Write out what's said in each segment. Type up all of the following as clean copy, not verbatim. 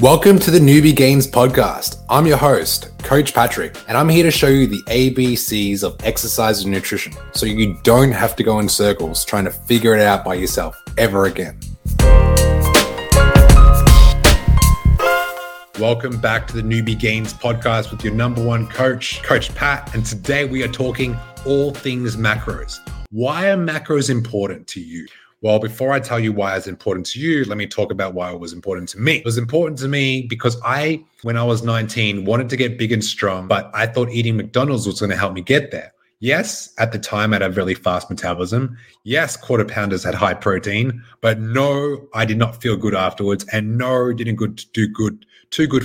Welcome to the Newbie Gains Podcast. I'm your host, Coach Patrick, and I'm here to show you the ABCs of exercise and nutrition so you don't have to go in circles trying to figure it out by yourself ever again. Welcome back to the Newbie Gains Podcast with your number one coach, Coach Pat, and today we are talking all things macros. Why are macros important to you? Well, before I tell you why it's important to you, let me talk about why it was important to me. It was important to me because I, when I was 19, wanted to get big and strong, but I thought eating McDonald's was going to help me get there. Yes, at the time, I had a really fast metabolism. Yes, quarter pounders had high protein, but no, I did not feel good afterwards. And no, didn't do good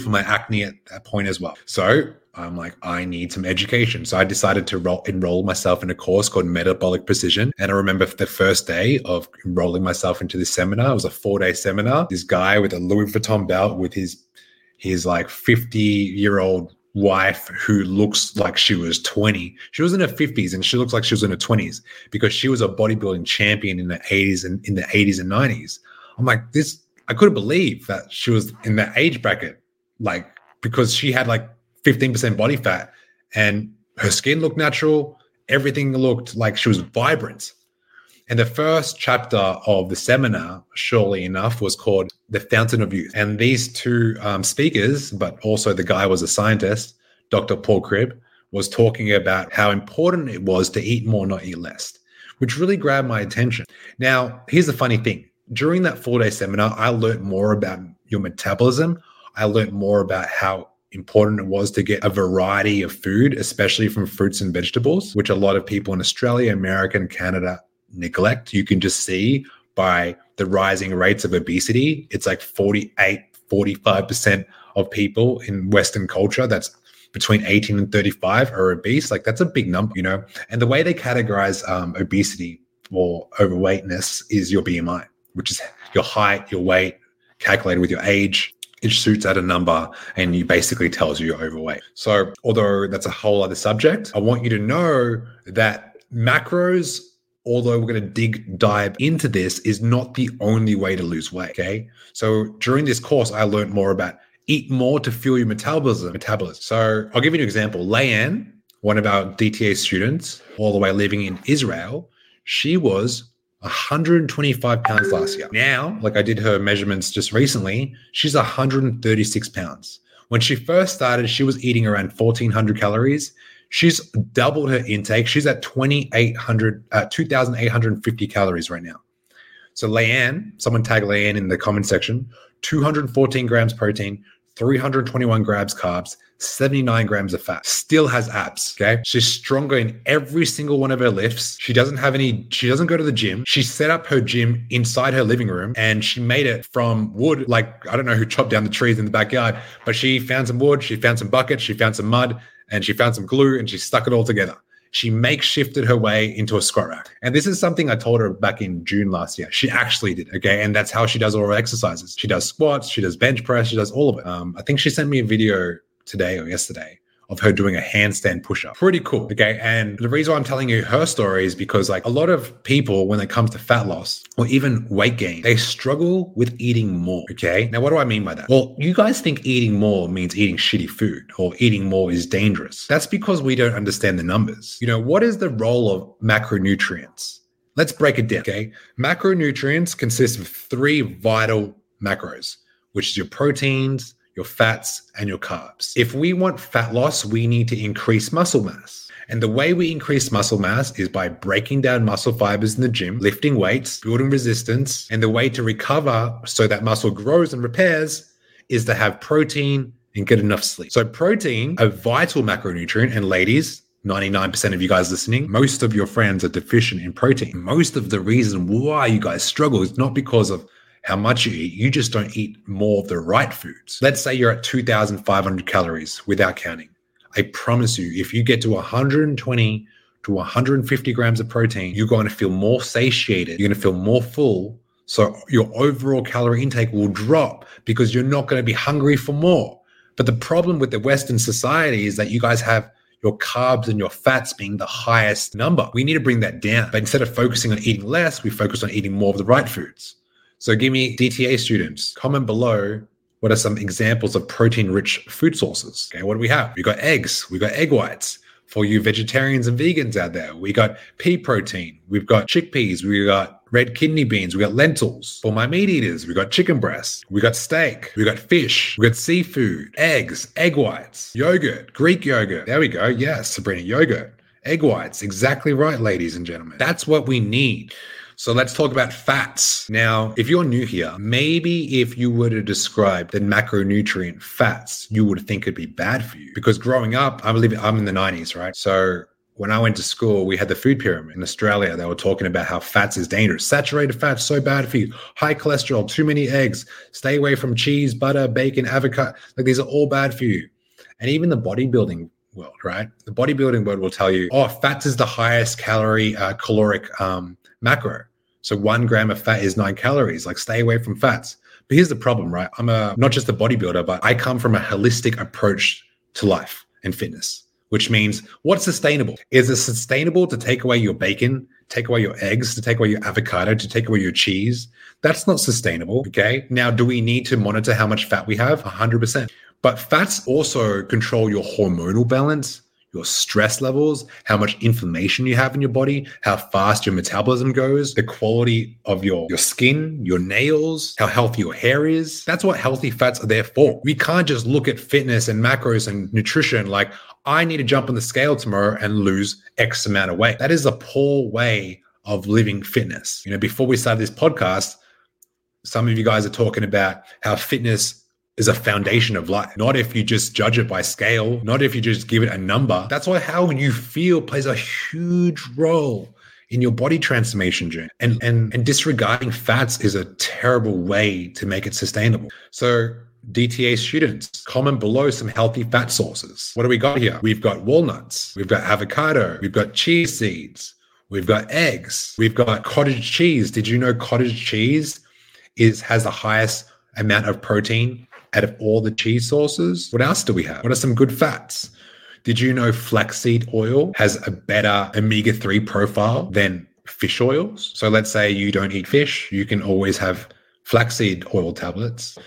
for my acne at that point as well. So I'm like, I need some education. So I decided to enroll myself in a course called Metabolic Precision. And I remember the first day of enrolling myself into this seminar, it was a 4-day seminar. This guy with a Louis Vuitton belt with his like 50-year-old wife who looks like she was 20. She was in her 50s and she looks like she was in her 20s because she was a bodybuilding champion in the 80s and in the 80s and 90s. I'm like, this, I couldn't believe that she was in that age bracket, like, because she had like 15% body fat and her skin looked natural. Everything looked like she was vibrant. And the first chapter of the seminar, surely enough, was called The Fountain of Youth. And these two speakers, but also the guy was a scientist, Dr. Paul Cribb, was talking about how important it was to eat more, not eat less, which really grabbed my attention. Now, here's the funny thing. During that 4-day seminar, I learned more about your metabolism. I learned more about how important it was to get a variety of food, especially from fruits and vegetables, which a lot of people in Australia, America, and Canada neglect. You can just see by the rising rates of obesity. It's like 45% of people in Western culture that's between 18 and 35 are obese. Like, that's a big number, you know? And the way they categorize obesity or overweightness is your BMI, which is your height, your weight, calculated with your age. It shoots at a number and you basically tells you you're overweight. So although that's a whole other subject, I want you to know that macros, although we're going to dive into this, is not the only way to lose weight, okay? So during this course, I learned more about eat more to fuel your metabolism. So I'll give you an example. Leanne, one of our DTA students, all the way living in Israel, she was 125 pounds last year. Now, like, I did her measurements just recently, she's 136 pounds. When she first started, she was eating around 1,400 calories. She's doubled her intake. She's at 2,850 calories right now. So Leanne, someone tag Leanne in the comment section, 214 grams protein, 321 grams carbs, 79 grams of fat, still has abs, okay? She's stronger in every single one of her lifts. She doesn't go to the gym. She set up her gym inside her living room and she made it from wood. Like, I don't know who chopped down the trees in the backyard, but she found some wood, she found some buckets, she found some mud, and she found some glue and she stuck it all together. She makeshifted her way into a squat rack. And this is something I told her back in June last year. She actually did, okay? And that's how she does all her exercises. She does squats, she does bench press, she does all of it. I think she sent me a video today or yesterday of her doing a handstand push-up. Pretty cool, okay? And the reason why I'm telling you her story is because, like, a lot of people, when it comes to fat loss or even weight gain, they struggle with eating more, okay? Now, what do I mean by that? Well, you guys think eating more means eating shitty food or eating more is dangerous. That's because we don't understand the numbers. You know, what is the role of macronutrients? Let's break it down, okay? Macronutrients consist of 3 vital macros, which is your proteins, your fats, and your carbs. If we want fat loss, we need to increase muscle mass. And the way we increase muscle mass is by breaking down muscle fibers in the gym, lifting weights, building resistance. And the way to recover so that muscle grows and repairs is to have protein and get enough sleep. So protein, a vital macronutrient, and ladies, 99% of you guys listening, most of your friends are deficient in protein. Most of the reason why you guys struggle is not because of how much you eat, you just don't eat more of the right foods. Let's say you're at 2,500 calories without counting. I promise you, if you get to 120 to 150 grams of protein, you're going to feel more satiated. You're going to feel more full. So your overall calorie intake will drop because you're not going to be hungry for more. But the problem with the Western society is that you guys have your carbs and your fats being the highest number. We need to bring that down. But instead of focusing on eating less, we focus on eating more of the right foods. So give me DTA students, comment below What are some examples of protein-rich food sources? Okay, what do we have? We've got eggs. We've got egg whites. For you vegetarians and vegans out there, we got pea protein. We've got chickpeas. We've got red kidney beans. We got lentils. For my meat eaters, we got chicken breast. We got steak. We got fish. We got seafood, eggs, egg whites, yogurt, Greek yogurt. There we go. Yes, Sabrina, yogurt, egg whites. Exactly right, ladies and gentlemen. That's what we need. So let's talk about fats. Now, if you're new here, maybe if you were to describe the macronutrient fats, you would think it'd be bad for you. Because growing up, I'm in the 90s, right? So when I went to school, we had the food pyramid in Australia. They were talking about how fats is dangerous. Saturated fats, so bad for you. High cholesterol, too many eggs. Stay away from cheese, butter, bacon, avocado. Like, these are all bad for you. And even the bodybuilding world, right? The bodybuilding world will tell you, oh, fats is the highest calorie, caloric macro. So 1 gram of fat is 9 calories. Like, stay away from fats. But here's the problem, right? I'm not just a bodybuilder, but I come from a holistic approach to life and fitness, which means what's sustainable? Is it sustainable to take away your bacon, take away your eggs, to take away your avocado, to take away your cheese? That's not sustainable, okay? Now, do we need to monitor how much fat we have? 100%. But fats also control your hormonal balance, your stress levels, how much inflammation you have in your body, how fast your metabolism goes, the quality of your skin, your nails, how healthy your hair is. That's what healthy fats are there for. We can't just look at fitness and macros and nutrition like, I need to jump on the scale tomorrow and lose X amount of weight. That is a poor way of living fitness. You know, before we started this podcast, some of you guys are talking about how fitness is a foundation of life. Not if you just judge it by scale, not if you just give it a number. That's why how you feel plays a huge role in your body transformation journey. And disregarding fats is a terrible way to make it sustainable. So DTA students, comment below some healthy fat sources. What do we got here? We've got walnuts, we've got avocado, we've got chia seeds, we've got eggs, we've got cottage cheese. Did you know cottage cheese has the highest amount of protein out of all the cheese sources? What else do we have? What are some good fats? Did you know flaxseed oil has a better omega-3 profile than fish oils? So let's say you don't eat fish, you can always have flaxseed oil tablets.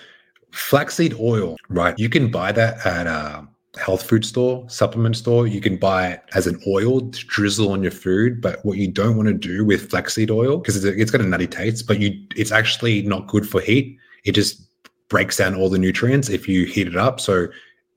Flaxseed oil, right? You can buy that at a health food store, supplement store. You can buy it as an oil to drizzle on your food. But what you don't want to do with flaxseed oil, because it's got a nutty taste, but it's actually not good for heat. It just breaks down all the nutrients if you heat it up. So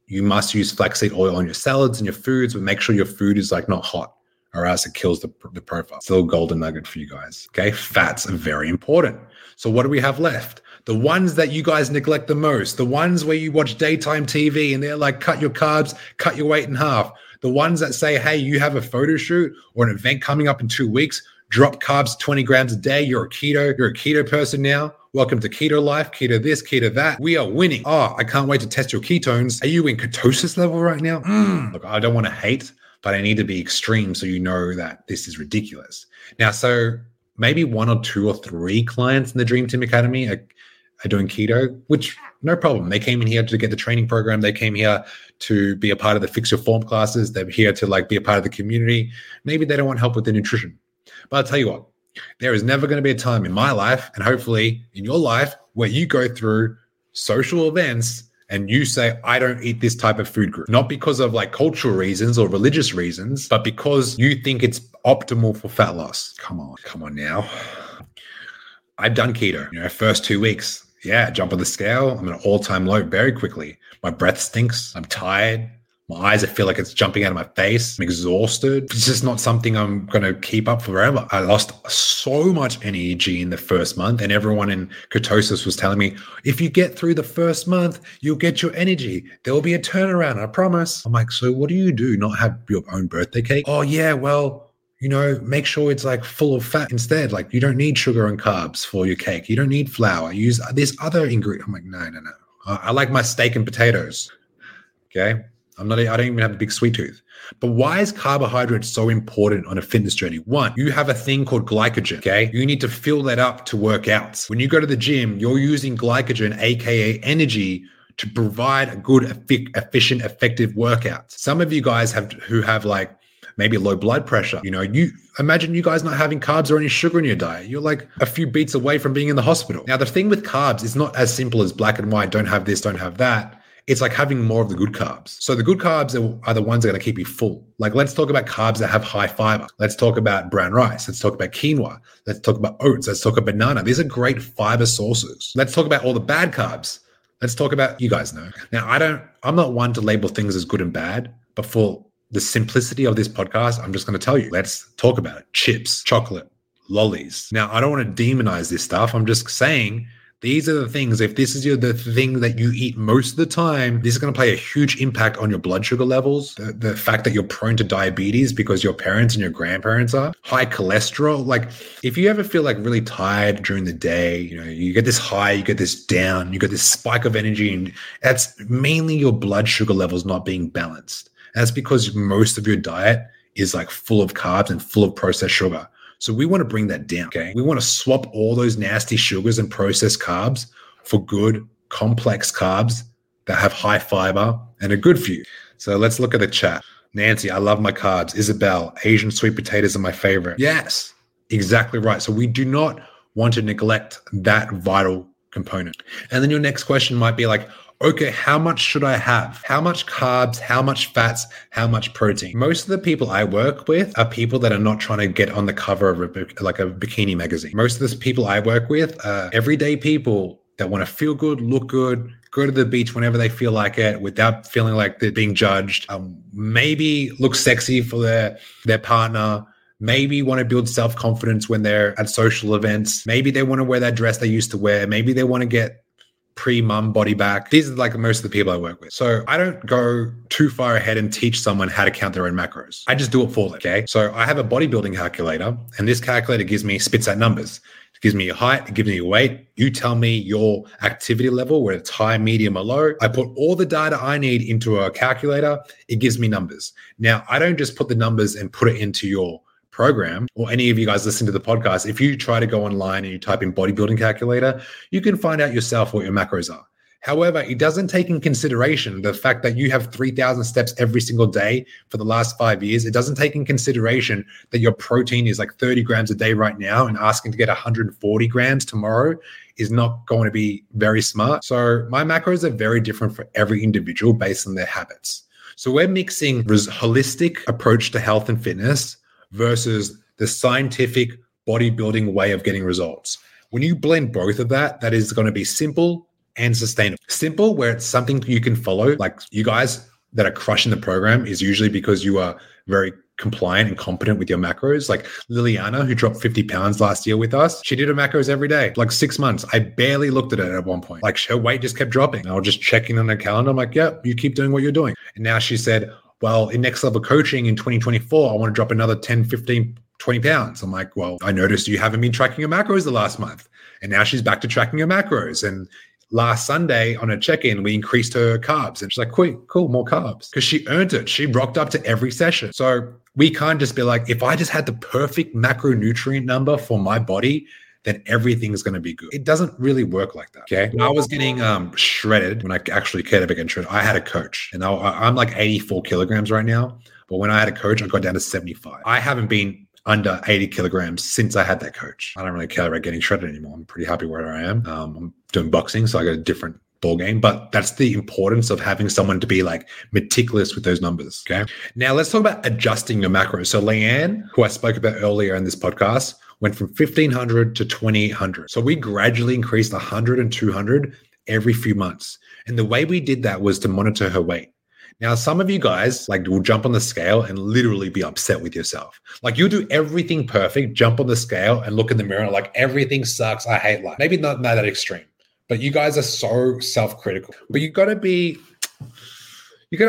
you must use flaxseed oil on your salads and your foods, but make sure your food is like not hot or else it kills the profile. It's a little golden nugget for you guys, okay? Fats are very important. So what do we have left? The ones that you guys neglect the most, the ones where you watch daytime TV and they're like, cut your carbs, cut your weight in half. The ones that say, hey, you have a photo shoot or an event coming up in 2 weeks, drop carbs 20 grams a day. You're a keto person now. Welcome to keto life, keto this, keto that. We are winning. Oh, I can't wait to test your ketones. Are you in ketosis level right now? Look, I don't want to hate, but I need to be extreme so you know that this is ridiculous. Now, so maybe 1 or 2 or 3 clients in the Dream Team Academy are doing keto, which no problem. They came in here to get the training program. They came here to be a part of the Fix Your Form classes. They're here to like be a part of the community. Maybe they don't want help with the nutrition. But I'll tell you what, there is never going to be a time in my life and hopefully in your life where you go through social events and you say, I don't eat this type of food group. Not because of like cultural reasons or religious reasons, but because you think it's optimal for fat loss. Come on now. I've done keto, first 2 weeks. Yeah, jump on the scale. I'm at an all-time low very quickly. My breath stinks. I'm tired. My eyes, I feel like it's jumping out of my face. I'm exhausted. It's just not something I'm going to keep up forever. I lost so much energy in the first month, and everyone in ketosis was telling me, if you get through the first month, you'll get your energy. There will be a turnaround, I promise. I'm like, so what do you do? Not have your own birthday cake? Oh, yeah, well, make sure it's like full of fat instead. Like, you don't need sugar and carbs for your cake. You don't need flour. Use this other ingredient. I'm like, no. I like my steak and potatoes. Okay. I don't even have a big sweet tooth. But why is carbohydrate so important on a fitness journey? One, you have a thing called glycogen, okay? You need to fill that up to work out. When you go to the gym, you're using glycogen, AKA energy, to provide a good, efficient, effective workout. Some of you guys who have like maybe low blood pressure. You know, you imagine you guys not having carbs or any sugar in your diet. You're like a few beats away from being in the hospital. Now, the thing with carbs is not as simple as black and white, don't have this, don't have that. It's like having more of the good carbs. So the good carbs are the ones that are going to keep you full. Like, let's talk about carbs that have high fiber. Let's talk about brown rice. Let's talk about quinoa. Let's talk about oats. Let's talk about banana. These are great fiber sources. Let's talk about all the bad carbs. Let's talk about, you guys know. Now, I'm not one to label things as good and bad, but for the simplicity of this podcast, I'm just going to tell you, let's talk about it. Chips, chocolate, lollies. Now, I don't want to demonize this stuff. I'm just saying, these are the things, if this is the thing that you eat most of the time, this is going to play a huge impact on your blood sugar levels. The fact that you're prone to diabetes because your parents and your grandparents are. High cholesterol. Like, if you ever feel like really tired during the day, you know, you get this high, you get this down, you get this spike of energy, and that's mainly your blood sugar levels not being balanced. And that's because most of your diet is like full of carbs and full of processed sugar. So we want to bring that down, okay? We want to swap all those nasty sugars and processed carbs for good, complex carbs that have high fiber and are good for you. So let's look at the chat. Nancy, I love my carbs. Isabel, Asian sweet potatoes are my favorite. Yes, exactly right. So we do not want to neglect that vital component. And then your next question might be like, okay, how much should I have? How much carbs, how much fats, how much protein? Most of the people I work with are people that are not trying to get on the cover of a bikini magazine. Most of the people I work with are everyday people that want to feel good, look good, go to the beach whenever they feel like it without feeling like they're being judged, maybe look sexy for their partner, maybe want to build self-confidence when they're at social events, maybe they want to wear that dress they used to wear, maybe they want to get pre-mum body back. These are like most of the people I work with. So I don't go too far ahead and teach someone how to count their own macros. I just do it for them, okay? So I have a bodybuilding calculator, and this calculator spits out numbers. It gives me your height, it gives me your weight. You tell me your activity level, whether it's high, medium, or low. I put all the data I need into a calculator. It gives me numbers. Now, I don't just put the numbers and put it into your program, or any of you guys listening to the podcast, if you try to go online and you type in bodybuilding calculator, you can find out yourself what your macros are. However, it doesn't take in consideration the fact that you have 3,000 steps every single day for the last 5 years. It doesn't take in consideration that your protein is like 30 grams a day right now, and asking to get 140 grams tomorrow is not going to be very smart. So my macros are very different for every individual based on their habits. So we're mixing holistic approach to health and fitness versus the scientific bodybuilding way of getting results. When you blend both of that, that is going to be simple and sustainable. Simple, where it's something you can follow. Like, you guys that are crushing the program is usually because you are very compliant and competent with your macros. Like Liliana, who dropped 50 pounds last year with us, she did her macros every day, like 6 months. I barely looked at it at one point. Like, her weight just kept dropping. I was just checking on her calendar. I'm like, yep, you keep doing what you're doing. And now she said, well, in next level coaching in 2024, I want to drop another 10, 15, 20 pounds. I'm like, well, I noticed you haven't been tracking your macros the last month. And now she's back to tracking her macros. And last Sunday on her check-in, we increased her carbs. And she's like, cool, more carbs. Because she earned it. She rocked up to every session. So we can't just be like, if I just had the perfect macronutrient number for my body, then everything's going to be good. It doesn't really work like that, okay? When I was getting shredded, when I actually cared about getting shredded, I had a coach. And I'm like 84 kilograms right now. But when I had a coach, I got down to 75. I haven't been under 80 kilograms since I had that coach. I don't really care about getting shredded anymore. I'm pretty happy where I am. I'm doing boxing, so I got a different ball game. But that's the importance of having someone to be like meticulous with those numbers, okay? Now, let's talk about adjusting your macros. So Leanne, who I spoke about earlier in this podcast, went from 1,500 to 2,800. So we gradually increased 100 and 200 every few months. And the way we did that was to monitor her weight. Now, some of you guys like will jump on the scale and literally be upset with yourself. Like, you do everything perfect, jump on the scale and look in the mirror like, everything sucks, I hate life. Maybe not that extreme, but you guys are so self-critical. But you gotta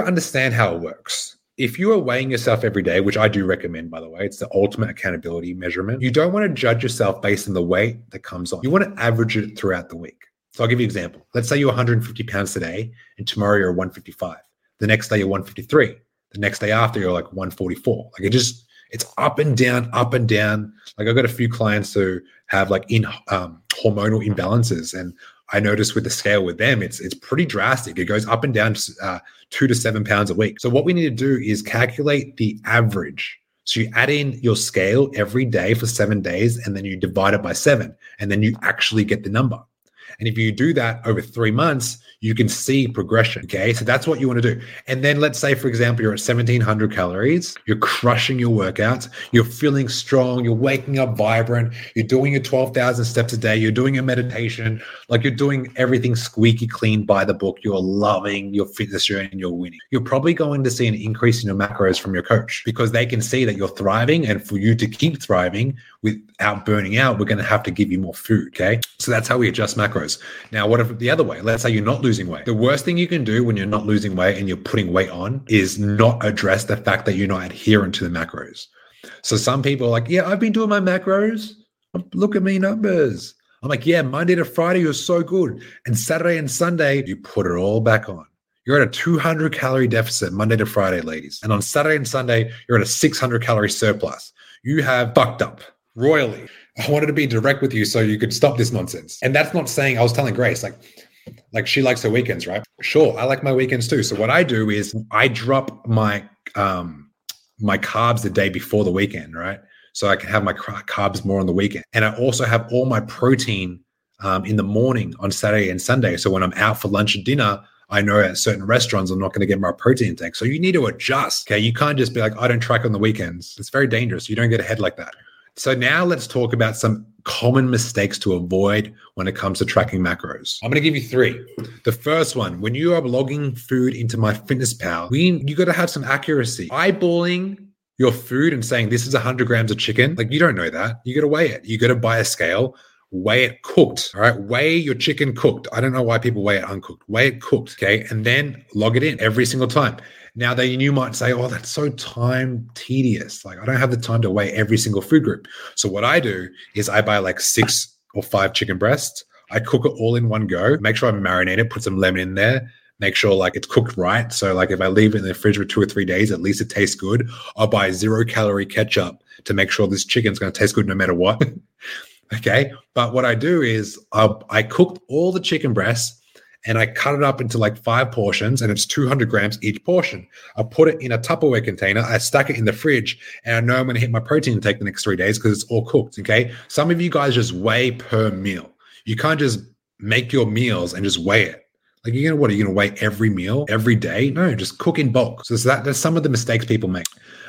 understand how it works. If you are weighing yourself every day, which I do recommend, by the way, it's the ultimate accountability measurement. You don't want to judge yourself based on the weight that comes on. You want to average it throughout the week. So I'll give you an example. Let's say you're 150 pounds today, and tomorrow you're 155. The next day you're 153. The next day after you're like 144. Like, it's up and down, up and down. Like, I've got a few clients who have like hormonal imbalances, and I noticed with the scale with them, it's pretty drastic. It goes up and down 2 to 7 pounds a week. So what we need to do is calculate the average. So you add in your scale every day for 7 days, and then you divide it by 7, and then you actually get the number. And if you do that over 3 months, you can see progression, okay? So that's what you want to do. And then let's say, for example, you're at 1,700 calories, you're crushing your workouts, you're feeling strong, you're waking up vibrant, you're doing your 12,000 steps a day, you're doing your meditation, like you're doing everything squeaky clean by the book, you're loving your fitness journey and you're winning. You're probably going to see an increase in your macros from your coach because they can see that you're thriving, and for you to keep thriving without burning out, we're going to have to give you more food, okay? So that's how we adjust macros. Now, what if the other way? Let's say you're not losing weight. The worst thing you can do when you're not losing weight and you're putting weight on is not address the fact that you're not adherent to the macros. So some people are like, yeah, I've been doing my macros. Look at me numbers. I'm like, yeah, Monday to Friday, you're so good. And Saturday and Sunday, you put it all back on. You're at a 200 calorie deficit Monday to Friday, ladies. And on Saturday and Sunday, you're at a 600 calorie surplus. You have fucked up royally. I wanted to be direct with you so you could stop this nonsense. And that's not saying, I was telling Grace, like she likes her weekends, right? Sure, I like my weekends too. So what I do is I drop my my carbs the day before the weekend, right? So I can have my carbs more on the weekend. And I also have all my protein in the morning on Saturday and Sunday. So when I'm out for lunch and dinner, I know at certain restaurants, I'm not going to get my protein intake. So you need to adjust, okay? You can't just be like, I don't track on the weekends. It's very dangerous. You don't get ahead like that. So now let's talk about some common mistakes to avoid when it comes to tracking macros. I'm going to give you 3. The first one, when you are logging food into MyFitnessPal, you got to have some accuracy. Eyeballing your food and saying, this is 100 grams of chicken. Like, you don't know that. You got to weigh it. You got to buy a scale, weigh it cooked. All right. Weigh your chicken cooked. I don't know why people weigh it uncooked. Weigh it cooked. Okay. And then log it in every single time. Now that you might say, oh, that's so time tedious. Like, I don't have the time to weigh every single food group. So what I do is I buy like 6 or 5 chicken breasts. I cook it all in one go. Make sure I marinate it, put some lemon in there. Make sure like it's cooked right. So like if I leave it in the fridge for 2 or 3 days, at least it tastes good. I'll buy 0 calorie ketchup to make sure this chicken's going to taste good no matter what. Okay. But what I do is I cooked all the chicken breasts and I cut it up into like 5 portions, and it's 200 grams each portion. I put it in a Tupperware container. I stack it in the fridge, and I know I'm going to hit my protein intake the next 3 days because it's all cooked, okay? Some of you guys just weigh per meal. You can't just make your meals and just weigh it. Like, you're going to what? Are you going to weigh every meal every day? No, just cook in bulk. So that's some of the mistakes people make.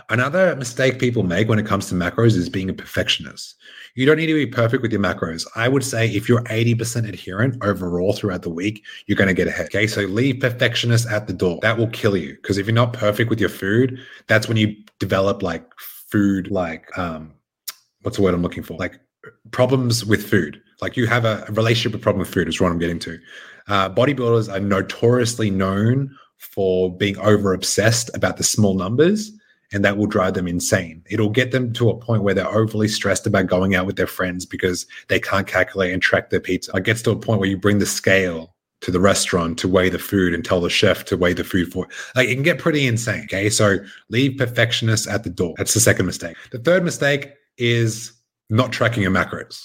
Another mistake people make when it comes to macros is being a perfectionist. You don't need to be perfect with your macros. I would say if you're 80% adherent overall throughout the week, you're going to get ahead. Okay, so leave perfectionists at the door. That will kill you, because if you're not perfect with your food, that's when you develop like food, like what's the word I'm looking for? Like problems with food. Like, you have a relationship with problem with food is what I'm getting to. Bodybuilders are notoriously known for being over obsessed about the small numbers, and that will drive them insane. It'll get them to a point where they're overly stressed about going out with their friends because they can't calculate and track their pizza. It gets to a point where you bring the scale to the restaurant to weigh the food and tell the chef to weigh the food for it. Like, it can get pretty insane, okay? So leave perfectionists at the door. That's the second mistake. The third mistake is not tracking your macros.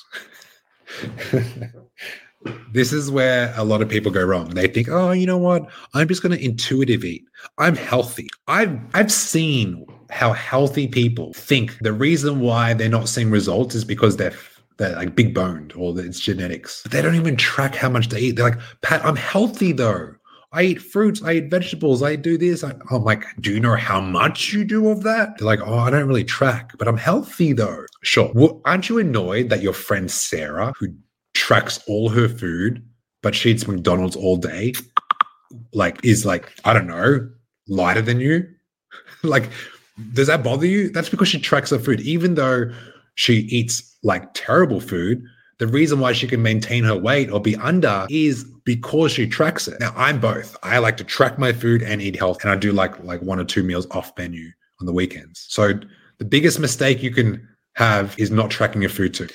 This is where a lot of people go wrong. They think, oh, you know what? I'm just going to intuitive eat. I'm healthy. I've seen how healthy people think the reason why they're not seeing results is because they're like big boned, or it's genetics. But they don't even track how much they eat. They're like, Pat, I'm healthy though. I eat fruits, I eat vegetables, I do this. I'm like, do you know how much you do of that? They're like, oh, I don't really track, but I'm healthy though. Sure. Well, aren't you annoyed that your friend Sarah, who tracks all her food, but she eats McDonald's all day, like, is like, I don't know, lighter than you? Like, does that bother you? That's because she tracks her food. Even though she eats like terrible food, the reason why she can maintain her weight or be under is because she tracks it. Now, I'm both. I like to track my food and eat health, and I do like 1 or 2 meals off menu on the weekends. So the biggest mistake you can have is not tracking your food too.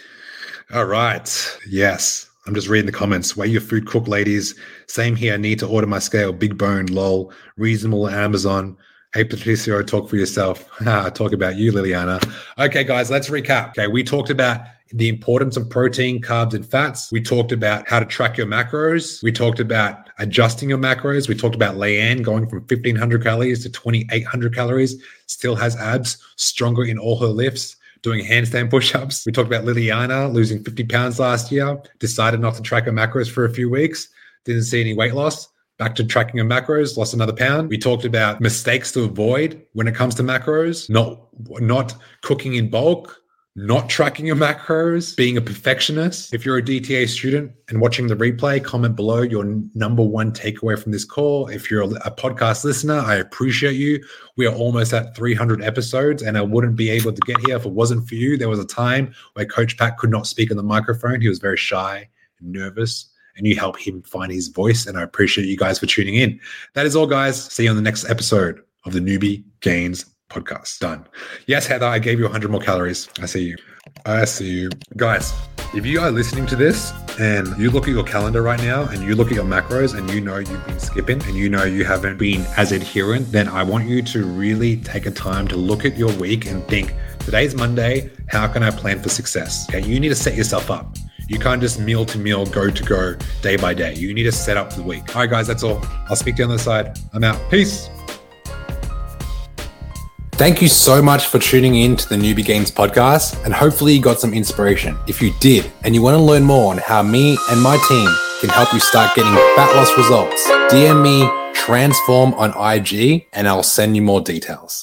All right. Yes. I'm just reading the comments. Weigh your food, cook, ladies. Same here. I need to order my scale. Big bone, lol. Reasonable, Amazon. Hey, Patricio, talk for yourself. Talk about you, Liliana. Okay, guys, let's recap. Okay, we talked about the importance of protein, carbs, and fats. We talked about how to track your macros. We talked about adjusting your macros. We talked about Leanne going from 1,500 calories to 2,800 calories, still has abs, stronger in all her lifts, doing handstand push-ups. We talked about Liliana losing 50 pounds last year, decided not to track her macros for a few weeks, didn't see any weight loss. Back to tracking your macros, lost another pound. We talked about mistakes to avoid when it comes to macros, not cooking in bulk, not tracking your macros, being a perfectionist. If you're a DTA student and watching the replay, comment below your number one takeaway from this call. If you're a podcast listener, I appreciate you. We are almost at 300 episodes, and I wouldn't be able to get here if it wasn't for you. There was a time where Coach Pat could not speak on the microphone. He was very shy and nervous, and you help him find his voice. And I appreciate you guys for tuning in. That is all, guys. See you on the next episode of the Newbie Gains Podcast. Done. Yes, Heather, I gave you 100 more calories. I see you. Guys, if you are listening to this and you look at your calendar right now and you look at your macros and you know you've been skipping and you know you haven't been as adherent, then I want you to really take a time to look at your week and think, today's Monday, how can I plan for success? Okay, you need to set yourself up. You can't just meal to meal, go to go, day by day. You need to set up for the week. All right, guys, that's all. I'll speak to you on the other side. I'm out. Peace. Thank you so much for tuning in to the Newbie Gains Podcast, and hopefully you got some inspiration. If you did and you want to learn more on how me and my team can help you start getting fat loss results, DM me Transform on IG and I'll send you more details.